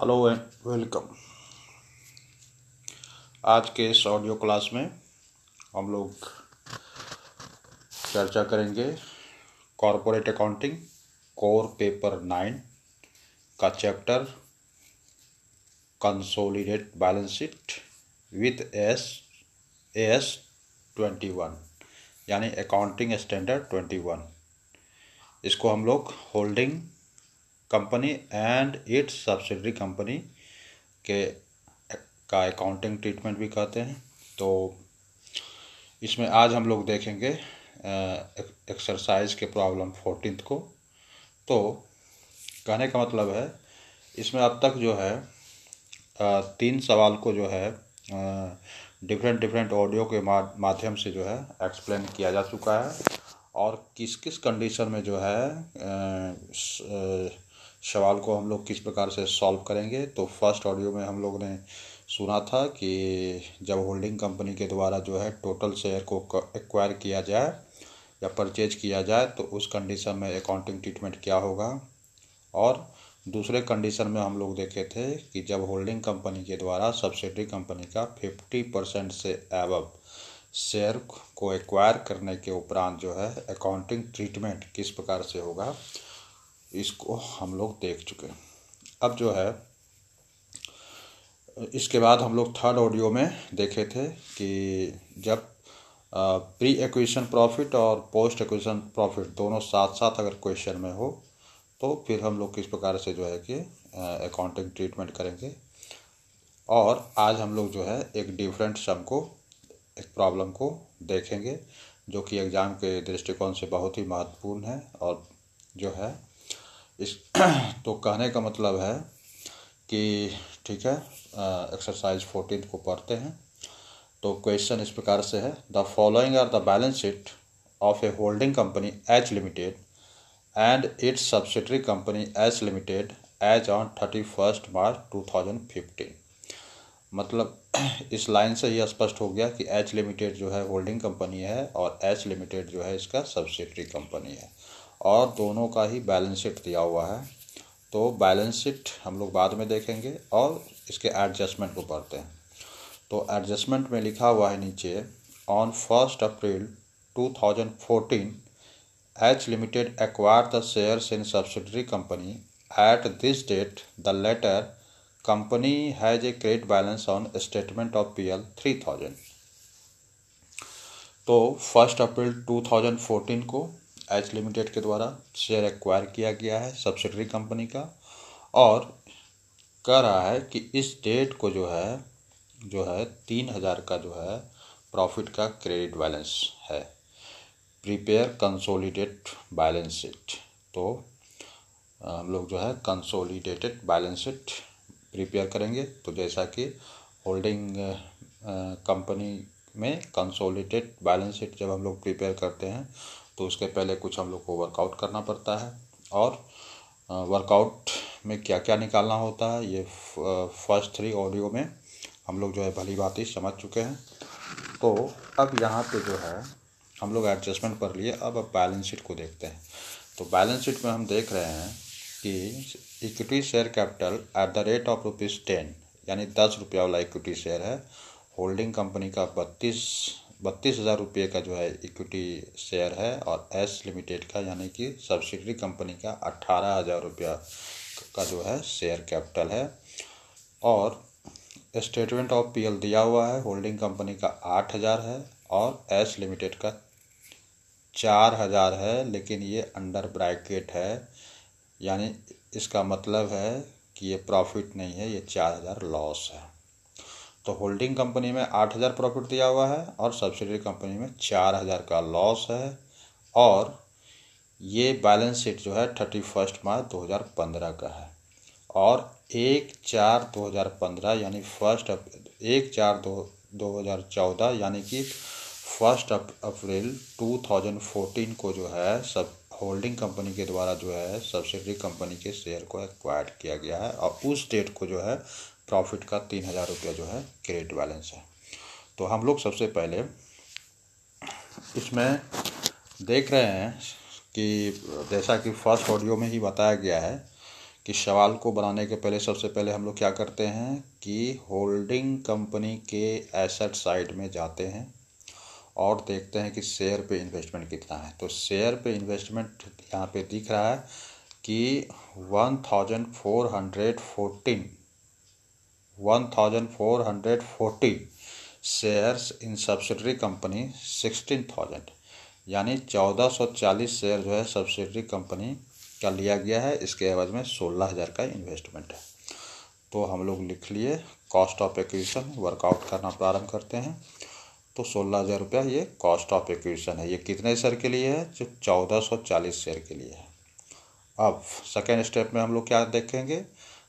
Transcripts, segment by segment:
Hello and welcome. आज के इस ऑडियो क्लास में हम लोग चर्चा करेंगे कॉरपोरेट अकाउंटिंग कोर पेपर 9 का chapter consolidate balance sheet with AS 21 यानी अकाउंटिंग स्टैंडर्ड 21। इसको हम लोग holding company and its subsidiary company का अकाउंटिंग ट्रीटमेंट भी कहते हैं। तो इसमें आज हम लोग देखेंगे एक्सरसाइज के प्रॉब्लम 14 को। तो कहने का मतलब है इसमें अब तक जो है 3 सवाल को जो है डिफरेंट ऑडियो के माध्यम से जो है एक्सप्लेन किया जा चुका है और किस कंडीशन में जो है सवाल को हम लोग किस प्रकार से सॉल्व करेंगे। तो फर्स्ट ऑडियो में हम लोग ने सुना था कि जब होल्डिंग कंपनी के द्वारा जो है टोटल शेयर को एक्वायर किया जाए या परचेज किया जाए तो उस कंडीशन में अकाउंटिंग ट्रीटमेंट क्या होगा। और दूसरे कंडीशन में हम लोग देखे थे कि जब होल्डिंग कंपनी के द्वारा सब्सिडरी कंपनी का 50% से अबव शेयर को एक्वायर करने के उपरांत जो है अकाउंटिंग ट्रीटमेंट किस प्रकार से होगा, इसको हम लोग देख चुके हैं। अब जो है इसके बाद हम लोग थर्ड ऑडियो में देखे थे कि जब प्री एक्विजिशन प्रॉफिट और पोस्ट एक्विजिशन प्रॉफिट दोनों साथ साथ अगर क्वेश्चन में हो तो फिर हम लोग किस प्रकार से जो है कि अकाउंटिंग ट्रीटमेंट करेंगे। और आज हम लोग जो है एक डिफरेंट सम को, एक प्रॉब्लम को देखेंगे जो कि एग्ज़ाम के दृष्टिकोण से बहुत ही महत्वपूर्ण है। और जो है इस तो कहने का मतलब है कि ठीक है, एक्सरसाइज 14 को पढ़ते हैं। तो क्वेश्चन इस प्रकार से है, the following are the balance sheet of a holding company H limited and its subsidiary company S limited as on 31 March 2015। मतलब इस लाइन से यह स्पष्ट हो गया कि एच लिमिटेड जो है होल्डिंग कंपनी है और एच लिमिटेड जो है इसका सब्सिडरी कंपनी है और दोनों का ही बैलेंस शीट दिया हुआ है। तो बैलेंस शीट हम लोग बाद में देखेंगे और इसके एडजस्टमेंट को पढ़ते हैं। तो एडजस्टमेंट में लिखा हुआ है नीचे, on 1 April 2014 H limited acquire the shares in subsidiary company. At this date the latter company has a credit balance on statement of PL 3000। तो 1 अप्रैल 2014 को एच लिमिटेड के द्वारा शेयर एक्वायर किया गया है सब्सिडरी कंपनी का और कह रहा है कि इस डेट को जो है 3000 का जो है प्रॉफिट का क्रेडिट बैलेंस है। Prepare consolidate balance sheet. तो हम लोग जो है कंसोलिडेटेड बैलेंस शीट प्रिपेयर करेंगे। तो जैसा कि होल्डिंग कंपनी में कंसोलिडेटेड बैलेंस शीट जब हम लोग प्रिपेयर करते हैं तो उसके पहले कुछ हम लोग को वर्कआउट करना पड़ता है और वर्कआउट में क्या क्या निकालना होता है ये फर्स्ट 3 ऑडियो में हम लोग जो है भली बात ही समझ चुके हैं। तो अब यहाँ पे जो है हम लोग एडजस्टमेंट पर लिए। अब बैलेंस शीट को देखते हैं। तो बैलेंस शीट में हम देख रहे हैं कि equity share capital at the rate of ₹10 यानी 10 रुपया वाला इक्विटी शेयर है। होल्डिंग कंपनी का 32,000 रुपये का जो है इक्विटी शेयर है और एस लिमिटेड का यानी कि सब्सिडरी कंपनी का 18,000 रुपया का जो है शेयर कैपिटल है। और स्टेटमेंट ऑफ पीएल दिया हुआ है, होल्डिंग कंपनी का 8,000 है और एस लिमिटेड का 4,000 है, लेकिन ये अंडर ब्रैकेट है यानी इसका मतलब है कि ये प्रॉफिट नहीं है, ये 4,000 लॉस है। तो होल्डिंग कंपनी में 8,000 प्रॉफिट दिया हुआ है और सब्सिडरी कंपनी में 4,000 का लॉस है। और ये बैलेंस शीट जो है 31 मार्च 2015 का है और 1/4/2015 यानी 1/4/2014 यानी कि 1 अप्रैल 2014 को जो है सब होल्डिंग कंपनी के द्वारा जो है सब्सिडरी कंपनी के शेयर को एक्वायर किया गया है और उस डेट को जो है प्रॉफिट का 3,000 रुपया जो है क्रेडिट बैलेंस है। तो हम लोग सबसे पहले इसमें देख रहे हैं कि जैसा कि फर्स्ट ऑडियो में ही बताया गया है कि सवाल को बनाने के पहले सबसे पहले हम लोग क्या करते हैं कि होल्डिंग कंपनी के एसेट साइड में जाते हैं और देखते हैं कि शेयर पे इन्वेस्टमेंट कितना है। तो शेयर पे इन्वेस्टमेंट यहाँ पे दिख रहा है कि 1440 शेयर्स इन सब्सिडरी कंपनी 16,000 यानी 1440 शेयर जो है सब्सिडरी कंपनी का लिया गया है। इसके एवज में 16,000 का इन्वेस्टमेंट है। तो हम लोग लिख लिए कॉस्ट ऑफ एक्विजिशन, वर्कआउट करना प्रारंभ करते हैं। तो 16,000 रुपया ये कॉस्ट ऑफ एक्विजिशन है। ये कितने शेयर के लिए है? जो 1440 शेयर के लिए है। अब सेकेंड स्टेप में हम लोग क्या देखेंगे?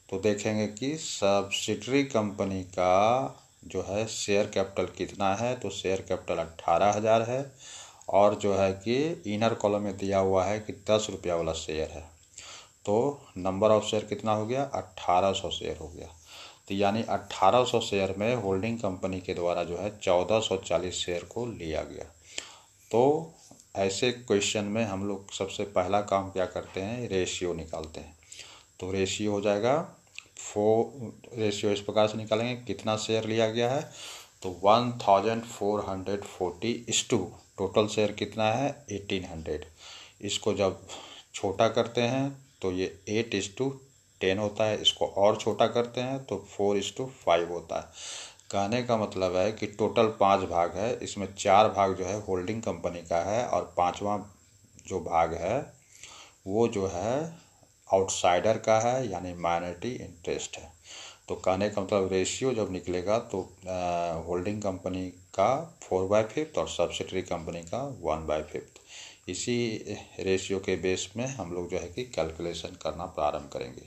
तो देखेंगे कि सब्सिडरी कंपनी का जो है शेयर कैपिटल कितना है। तो शेयर कैपिटल 18,000 है और जो है कि इनर कॉलम में दिया हुआ है कि 10 रुपया वाला शेयर है। तो नंबर ऑफ शेयर कितना हो गया? 1800 शेयर हो गया। तो यानी 1800 शेयर में होल्डिंग कंपनी के द्वारा जो है 1440 शेयर को लिया गया। तो ऐसे क्वेश्चन में हम लोग सबसे पहला काम क्या करते हैं? रेशियो निकालते हैं। तो रेशियो हो जाएगा रेशियो इस प्रकार से निकालेंगे कितना शेयर लिया गया है। तो 1440 इस टू टोटल शेयर कितना है? 1800। इसको जब छोटा करते हैं तो ये 8:10 होता है। इसको और छोटा करते हैं तो 4:5 होता है। कहने का मतलब है कि टोटल 5 भाग है। इसमें 4 भाग जो है होल्डिंग कंपनी का है और 5वां जो भाग है वो जो है आउटसाइडर का है यानी माइनॉरिटी इंटरेस्ट है। तो कहने का मतलब रेशियो जब निकलेगा तो होल्डिंग कंपनी का 4/5 और सब्सिडरी कंपनी का 1/5। इसी रेशियो के बेस में हम लोग जो है कि कैलकुलेशन करना प्रारंभ करेंगे।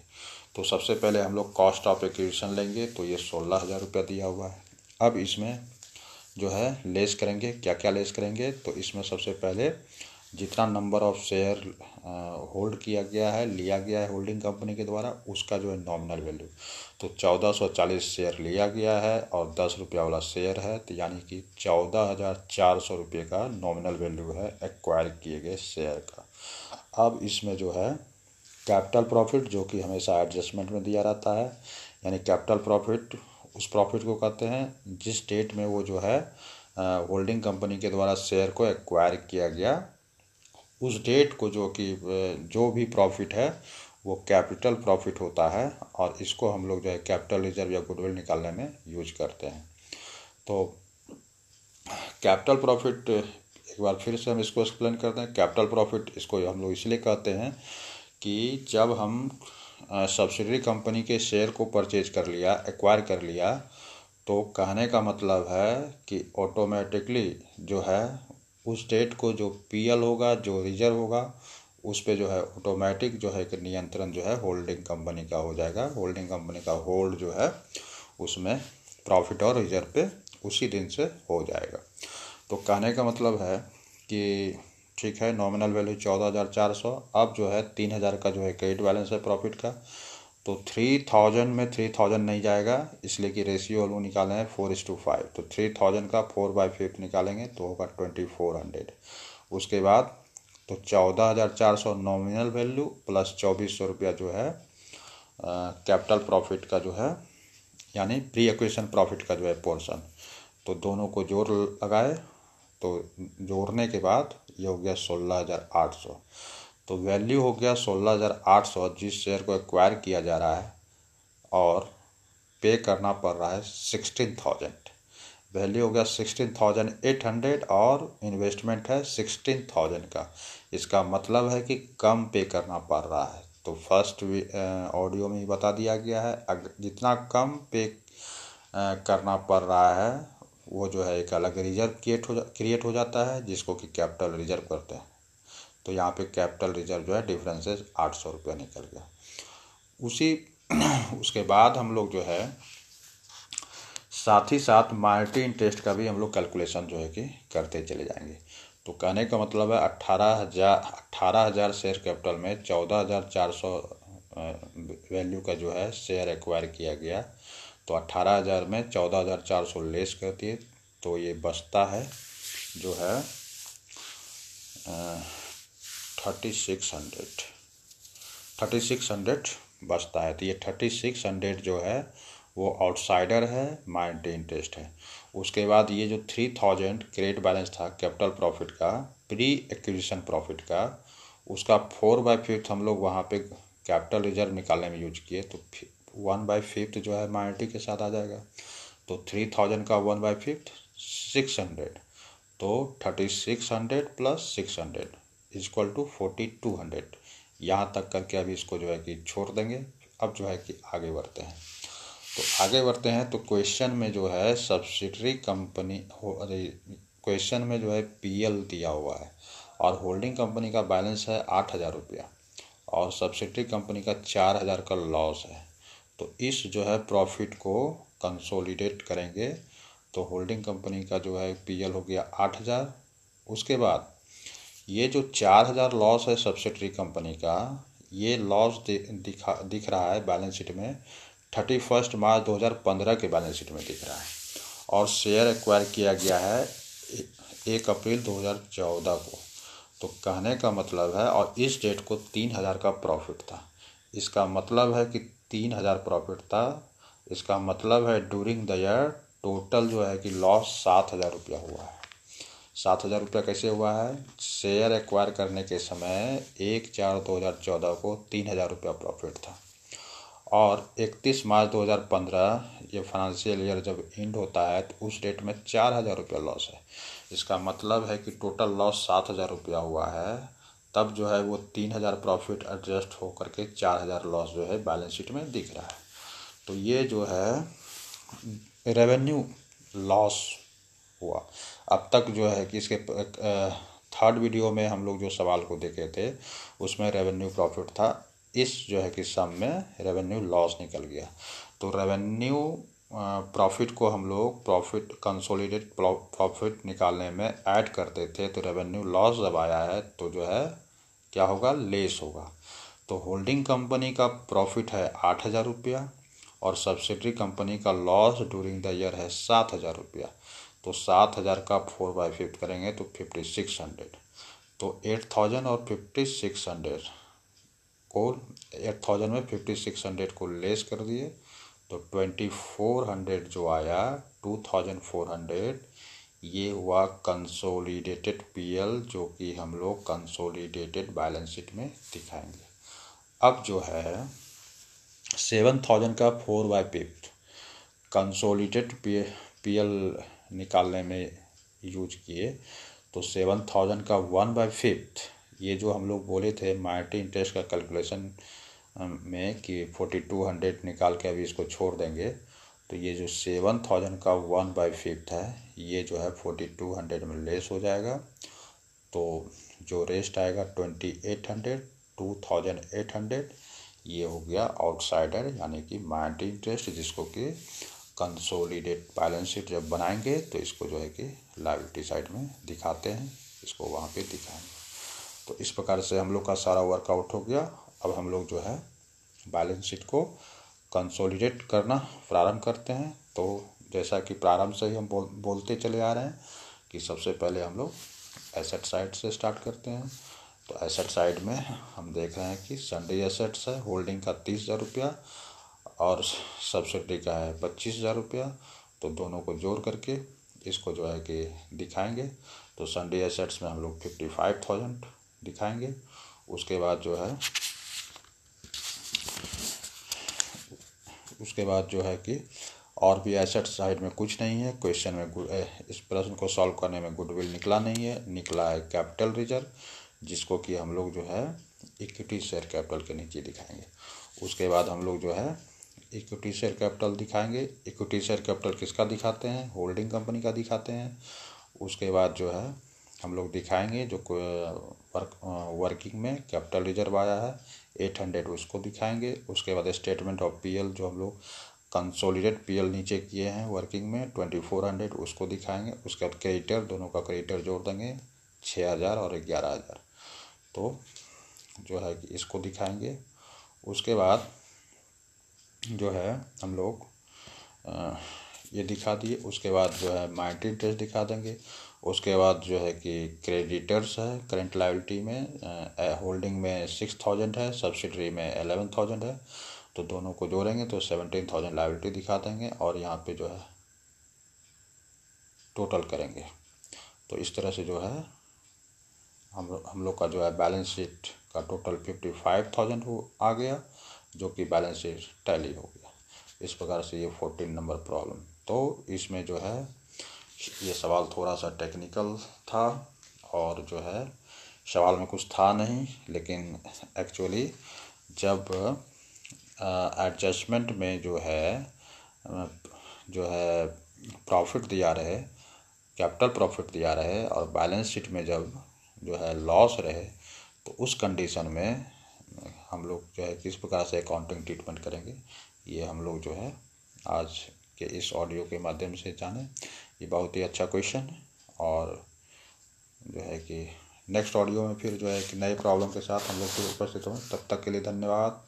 तो सबसे पहले हम लोग कॉस्ट ऑफ एक्विजिशन लेंगे। तो ये 16,000 रुपया दिया हुआ है। अब इसमें जो है लेस करेंगे। क्या क्या लेस करेंगे? तो इसमें सबसे पहले जितना नंबर ऑफ शेयर होल्ड किया गया है, लिया गया है होल्डिंग कंपनी के द्वारा, उसका जो है नॉमिनल वैल्यू। तो 1440 शेयर लिया गया है और 10 रुपया वाला शेयर है। तो यानी कि 14,400 रुपये का नॉमिनल वैल्यू है एक्वायर किए गए शेयर का। अब इसमें जो है कैपिटल प्रॉफिट जो कि हमेशा एडजस्टमेंट में दिया रहता है, यानी कैपिटल प्रॉफिट उस प्रॉफिट को कहते हैं जिस डेट में वो जो है होल्डिंग कंपनी के द्वारा शेयर को एक्वायर किया गया, उस डेट को जो कि जो भी प्रॉफिट है वो कैपिटल प्रॉफिट होता है। और इसको हम लोग जो है कैपिटल रिजर्व या गुडविल निकालने में यूज करते हैं। तो कैपिटल प्रॉफिट एक बार फिर से हम इसको एक्सप्लेन करते हैं। कैपिटल प्रॉफिट इसको हम लोग इसलिए कहते हैं कि जब हम सब्सिडरी कंपनी के शेयर को परचेज कर लिया, एक्वायर कर लिया, तो कहने का मतलब है कि ऑटोमेटिकली जो है उस डेट को जो पीएल होगा, जो रिजर्व होगा, उस पे जो है ऑटोमेटिक जो है कि नियंत्रण जो है होल्डिंग कंपनी का हो जाएगा। होल्डिंग कंपनी का होल्ड जो है उसमें प्रॉफिट और रिजर्व पे उसी दिन से हो जाएगा। तो कहने का मतलब है कि ठीक है, नॉमिनल वैल्यू 14,400। अब जो है 3,000 का जो है क्रेडिट बैलेंस है प्रॉफिट का। तो 3,000 में 3,000 नहीं जाएगा, इसलिए कि रेशियो लोग निकाले हैं 4:5। तो 3,000 का 4/5 निकालेंगे तो होगा 2,400। उसके बाद तो 14,400 नॉमिनल वैल्यू प्लस 2,400 रुपया जो है कैपिटल प्रॉफिट का जो है यानी प्री एक्विजिशन प्रॉफिट का जो है पोर्शन। तो दोनों को जोड़ लगाए तो जोड़ने के बाद ये हो गया 16,800। तो वैल्यू हो गया 16,800 जिस शेयर को एक्वायर किया जा रहा है और पे करना पड़ रहा है 16,000। वैल्यू हो गया 16,800 और इन्वेस्टमेंट है 16,000 का। इसका मतलब है कि कम पे करना पड़ रहा है। तो फर्स्ट ऑडियो में बता दिया गया है जितना कम पे करना पड़ रहा है वो जो है एक अलग रिजर्व क्रिएट हो जाता है जिसको कि कैपिटल रिजर्व करते हैं। तो यहाँ पे कैपिटल रिजर्व जो है डिफरेंसेस 800 रुपया निकल गया। उसके बाद हम लोग जो है साथ ही साथ माइनॉरिटी इंटरेस्ट का भी हम लोग कैलकुलेशन जो है कि करते चले जाएंगे। तो कहने का मतलब है 18,000 शेयर कैपिटल में 14,400 वैल्यू का जो है शेयर एक्वायर किया गया। तो 18,000 में 14,400 लेस कर दिए तो ये बचता है जो है 3,600 बचता है। तो ये 3600 जो है वो आउटसाइडर है, माइंड इंटरेस्ट है। उसके बाद ये जो 3000 क्रेडिट बैलेंस था कैपिटल प्रॉफिट का, प्री एक्विजिशन प्रॉफिट का, उसका 4/5 हम लोग वहाँ पे कैपिटल रिजर्व निकालने में यूज किए। तो 1/5 जो है माइनॉरिटी के साथ आ जाएगा। तो 3000 का 1/5 600। तो 3600 प्लस 600 इजक्ल टू 4200। यहाँ तक करके अभी इसको जो है कि छोड़ देंगे। अब जो है कि आगे बढ़ते हैं। तो आगे बढ़ते हैं तो क्वेश्चन में जो है सब्सिडरी कंपनी हो, क्वेश्चन में जो है पीएल दिया हुआ है और होल्डिंग कंपनी का बैलेंस है 8000 रुपया और सब्सिडरी कंपनी का 4000 का लॉस है। तो इस जो है प्रॉफिट को कंसोलिडेट करेंगे। तो होल्डिंग कंपनी का जो है पीएल हो गया 8000। उसके बाद ये जो 4000 लॉस है सब्सिडरी कंपनी का, ये लॉस दिख रहा है बैलेंस शीट में 31 मार्च 2015 के बैलेंस शीट में दिख रहा है। और शेयर एक्वायर किया गया है 1 अप्रैल 2014 को। तो कहने का मतलब है, और इस डेट को 3000 का प्रॉफिट था, इसका मतलब है कि 3000 प्रॉफिट था। इसका मतलब है ड्यूरिंग द ईयर टोटल जो है कि लॉस 7000 रुपया हुआ है। 7000 रुपया कैसे हुआ है? शेयर एक्वायर करने के समय 1/4/2014 को 3000 रुपया प्रॉफिट था और 31 मार्च 2015 ये फाइनेंशियल ईयर जब एंड होता है तो उस डेट में 4000 रुपया लॉस है। इसका मतलब है कि टोटल लॉस 7000 रुपया हुआ है। तब जो है वो 3000 प्रॉफिट एडजस्ट हो करके 4000 लॉस जो है बैलेंस शीट में दिख रहा है। तो ये जो है रेवेन्यू लॉस हुआ। अब तक जो है कि इसके थर्ड वीडियो में हम लोग जो सवाल को देखे थे उसमें रेवेन्यू प्रॉफिट था, इस जो है कि सम में रेवेन्यू लॉस निकल गया। तो रेवेन्यू प्रॉफिट को हम लोग प्रॉफिट कंसोलिडेट प्रॉफिट निकालने में ऐड करते थे। तो रेवेन्यू लॉस जब आया है तो जो है क्या होगा? लेस होगा। तो होल्डिंग कंपनी का प्रॉफिट है 8000 रुपया और सब्सिडरी कंपनी का लॉस ड्यूरिंग द ईयर है 7000 रुपया। तो 7000 का 4/5 करेंगे तो 5600। तो 8000 और 5600 को 8000 में 5600 को लेस कर दिए तो 2400 जो आया 2400 ये हुआ कंसोलिडेटेड पीएल, जो कि हम लोग कंसोलिडेटेड बैलेंस शीट में दिखाएंगे। अब जो है 7000 का 4/5 कंसोलिडेटेड पीएल निकालने में यूज किए। तो 7000 का 1/5 ये जो हम लोग बोले थे माइनॉरिटी इंटरेस्ट का कैलकुलेशन में कि 4200 निकाल के अभी इसको छोड़ देंगे। तो ये जो 7000 का 1/5 है ये जो है 4200 में लेस हो जाएगा। तो जो रेस्ट आएगा 2800 ये हो गया आउटसाइडर यानी कि माइनॉरिटी इंटरेस्ट, जिसको कि कंसोलिडेट बैलेंस शीट जब बनाएंगे तो इसको जो है कि लायबिलिटी साइड में दिखाते हैं, इसको वहाँ पे दिखाएंगे। तो इस प्रकार से हम लोग का सारा वर्कआउट हो गया। अब हम लोग जो है बैलेंस शीट को कंसोलिडेट करना प्रारंभ करते हैं। तो जैसा कि प्रारंभ से ही हम बोलते चले आ रहे हैं कि सबसे पहले हम लोग एसेट साइड से स्टार्ट करते हैं। तो एसेट साइड में हम देख रहे हैं कि सन्डे एसेट्स है, होल्डिंग का 30000 रुपया और सब्सिडी का है 25000 रुपया। तो दोनों को जोड़ करके इसको जो है कि दिखाएँगे। तो सन्डे एसेट्स में हम लोग 55000 दिखाएंगे। उसके बाद जो है कि और भी एसेट साइड में कुछ नहीं है। क्वेश्चन में इस प्रश्न को सॉल्व करने में गुडविल निकला नहीं है, निकला है कैपिटल रिजर्व, जिसको कि हम लोग जो है इक्विटी शेयर कैपिटल के नीचे दिखाएंगे। उसके बाद हम लोग जो है इक्विटी शेयर कैपिटल दिखाएंगे। इक्विटी शेयर कैपिटल किसका दिखाते हैं? होल्डिंग कंपनी का दिखाते हैं। उसके बाद जो है हम लोग दिखाएंगे जो वर्किंग में कैपिटल रिजर्व आया है 800 उसको दिखाएंगे। उसके बाद स्टेटमेंट ऑफ पीएल जो हम लोग कंसोलिडेट पीएल नीचे किए हैं वर्किंग में 2400 उसको दिखाएंगे। उसके बाद क्रेडिटर, दोनों का क्रेडिटर जोड़ देंगे 6000 और 11000। तो जो है कि इसको दिखाएंगे। उसके बाद जो है हम लोग ये दिखा दिए। उसके बाद जो है माइनॉरिटी इंटरेस्ट दिखा देंगे। उसके बाद जो है कि क्रेडिटर्स है, करेंट लायबिलिटी में होल्डिंग में 6,000 है, सब्सिडरी में 11,000 है, तो दोनों को जोड़ेंगे तो 17,000 लायबिलिटी दिखा देंगे और यहाँ पे जो है टोटल करेंगे। तो इस तरह से जो है हम लोग का जो है बैलेंस शीट का टोटल 55,000 आ गया, जो कि बैलेंस शीट टैली हो गया। इस प्रकार से ये 14 नंबर प्रॉब्लम। तो इसमें जो है ये सवाल थोड़ा सा टेक्निकल था और जो है सवाल में कुछ था नहीं, लेकिन एक्चुअली जब एडजस्टमेंट में जो है प्रॉफिट दिया रहे, कैपिटल प्रॉफिट दिया रहे और बैलेंस शीट में जब जो है लॉस रहे, तो उस कंडीशन में हम लोग जो है किस प्रकार से अकाउंटिंग ट्रीटमेंट करेंगे, ये हम लोग जो है आज के इस ऑडियो के माध्यम से जानें। ये बहुत ही अच्छा क्वेश्चन है और जो है कि नेक्स्ट ऑडियो में फिर जो है कि नए प्रॉब्लम के साथ हम लोग फिर उपस्थित हों। तब तक के लिए धन्यवाद।